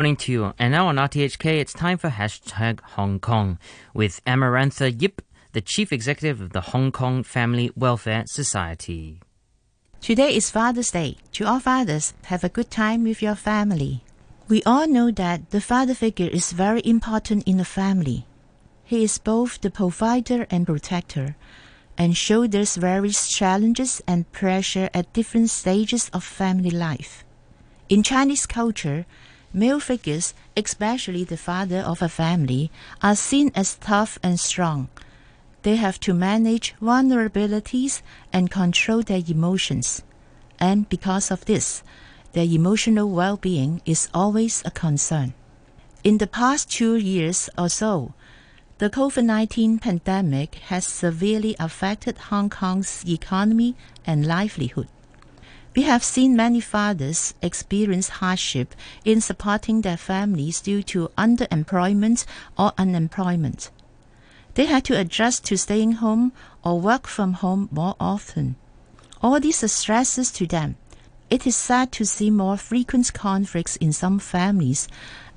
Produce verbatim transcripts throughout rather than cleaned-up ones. Morning to you. And now on R T H K, it's time for Hashtag Hong Kong with Amarantha Yip, the Chief Executive of the Hong Kong Family Welfare Society. Today is Father's Day. To all fathers, have a good time with your family. We all know that the father figure is very important in the family. He is both the provider and protector, and shoulders various challenges and pressure at different stages of family life. In Chinese culture, male figures, especially the father of a family, are seen as tough and strong. They have to manage vulnerabilities and control their emotions. And because of this, their emotional well-being is always a concern. In the past two years or so, the COVID nineteen pandemic has severely affected Hong Kong's economy and livelihood. We have seen many fathers experience hardship in supporting their families due to underemployment or unemployment. They had to adjust to staying home or work from home more often. All these are stresses to them. It is sad to see more frequent conflicts in some families,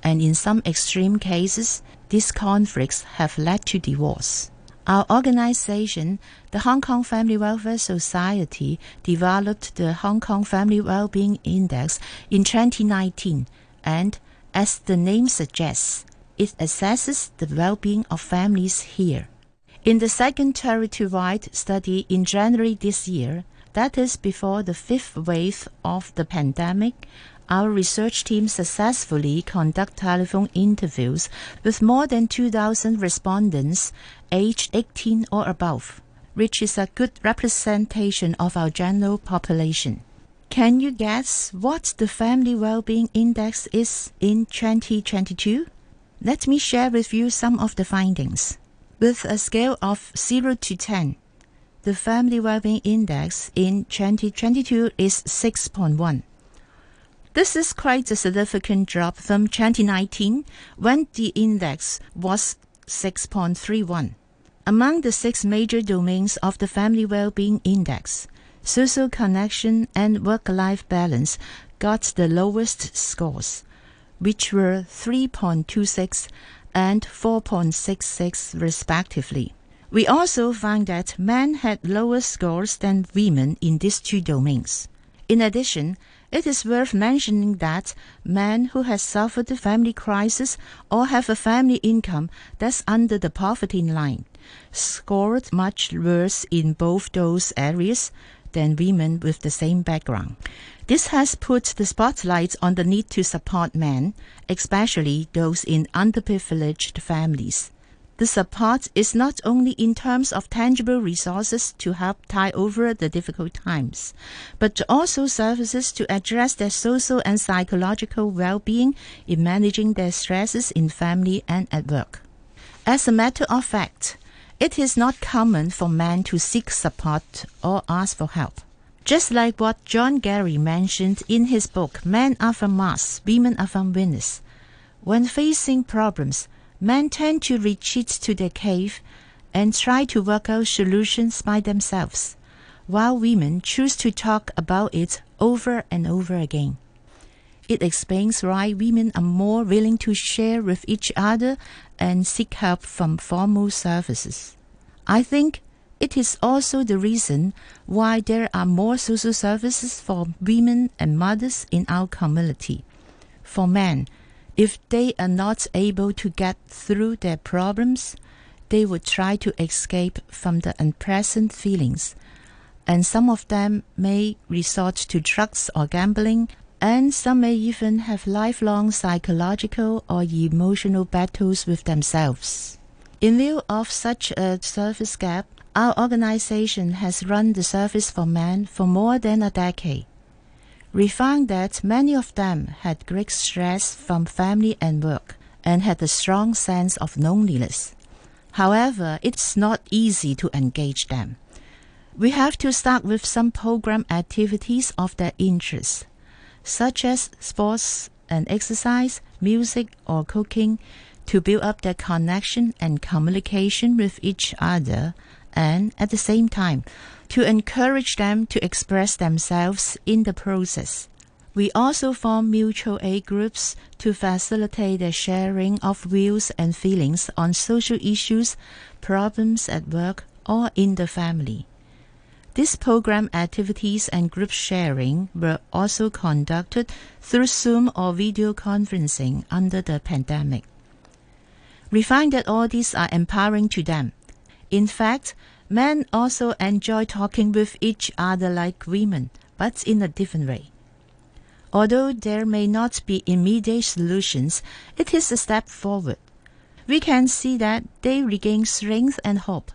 and in some extreme cases, these conflicts have led to divorce. Our organization, the Hong Kong Family Welfare Society, developed the Hong Kong Family Wellbeing Index in twenty nineteen, and, as the name suggests, it assesses the well-being of families here. In the second territory-wide study in January this year, that is before the fifth wave of the pandemic, our research team successfully conducted telephone interviews with more than two thousand respondents aged eighteen or above, which is a good representation of our general population. Can you guess what the Family Wellbeing Index is in twenty twenty-two? Let me share with you some of the findings. With a scale of zero to ten, the Family Wellbeing Index in twenty twenty-two is six point one. This is quite a significant drop from twenty nineteen, when the index was six point three one. Among the six major domains of the Family Wellbeing Index, social connection and work-life balance got the lowest scores, which were three point two six and four point six six respectively. We also found that men had lower scores than women in these two domains. In addition, it is worth mentioning that men who have suffered a family crisis or have a family income that's under the poverty line scored much worse in both those areas than women with the same background. This has put the spotlight on the need to support men, especially those in underprivileged families. The support is not only in terms of tangible resources to help tide over the difficult times, but also services to address their social and psychological well-being in managing their stresses in family and at work. As a matter of fact, it is not common for men to seek support or ask for help. Just like what John Gary mentioned in his book, Men Are From Mars, Women Are From Venus, when facing problems, men tend to retreat to their cave and try to work out solutions by themselves, while women choose to talk about it over and over again. It explains why women are more willing to share with each other and seek help from formal services. I think it is also the reason why there are more social services for women and mothers in our community. For men, if they are not able to get through their problems, they would try to escape from the unpleasant feelings, and some of them may resort to drugs or gambling, and some may even have lifelong psychological or emotional battles with themselves. In view of such a service gap, our organization has run the service for men for more than a decade. We found that many of them had great stress from family and work, and had a strong sense of loneliness. However, it's not easy to engage them. We have to start with some program activities of their interests, such as sports and exercise, music or cooking, to build up their connection and communication with each other, and at the same time, to encourage them to express themselves in the process. We also form mutual aid groups to facilitate the sharing of views and feelings on social issues, problems at work, or in the family. These program activities and group sharing were also conducted through Zoom or video conferencing under the pandemic. We find that all these are empowering to them. In fact, men also enjoy talking with each other like women, but in a different way. Although there may not be immediate solutions, it is a step forward. We can see that they regain strength and hope.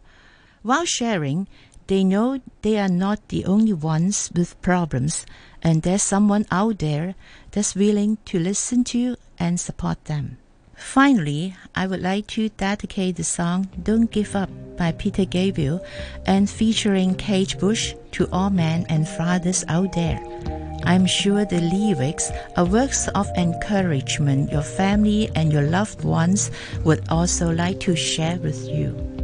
While sharing, they know they are not the only ones with problems, and there's someone out there that's willing to listen to and support them. Finally, I would like to dedicate the song Don't Give Up by Peter Gabriel and featuring Kate Bush to all men and fathers out there. I'm sure the lyrics are works of encouragement your family and your loved ones would also like to share with you.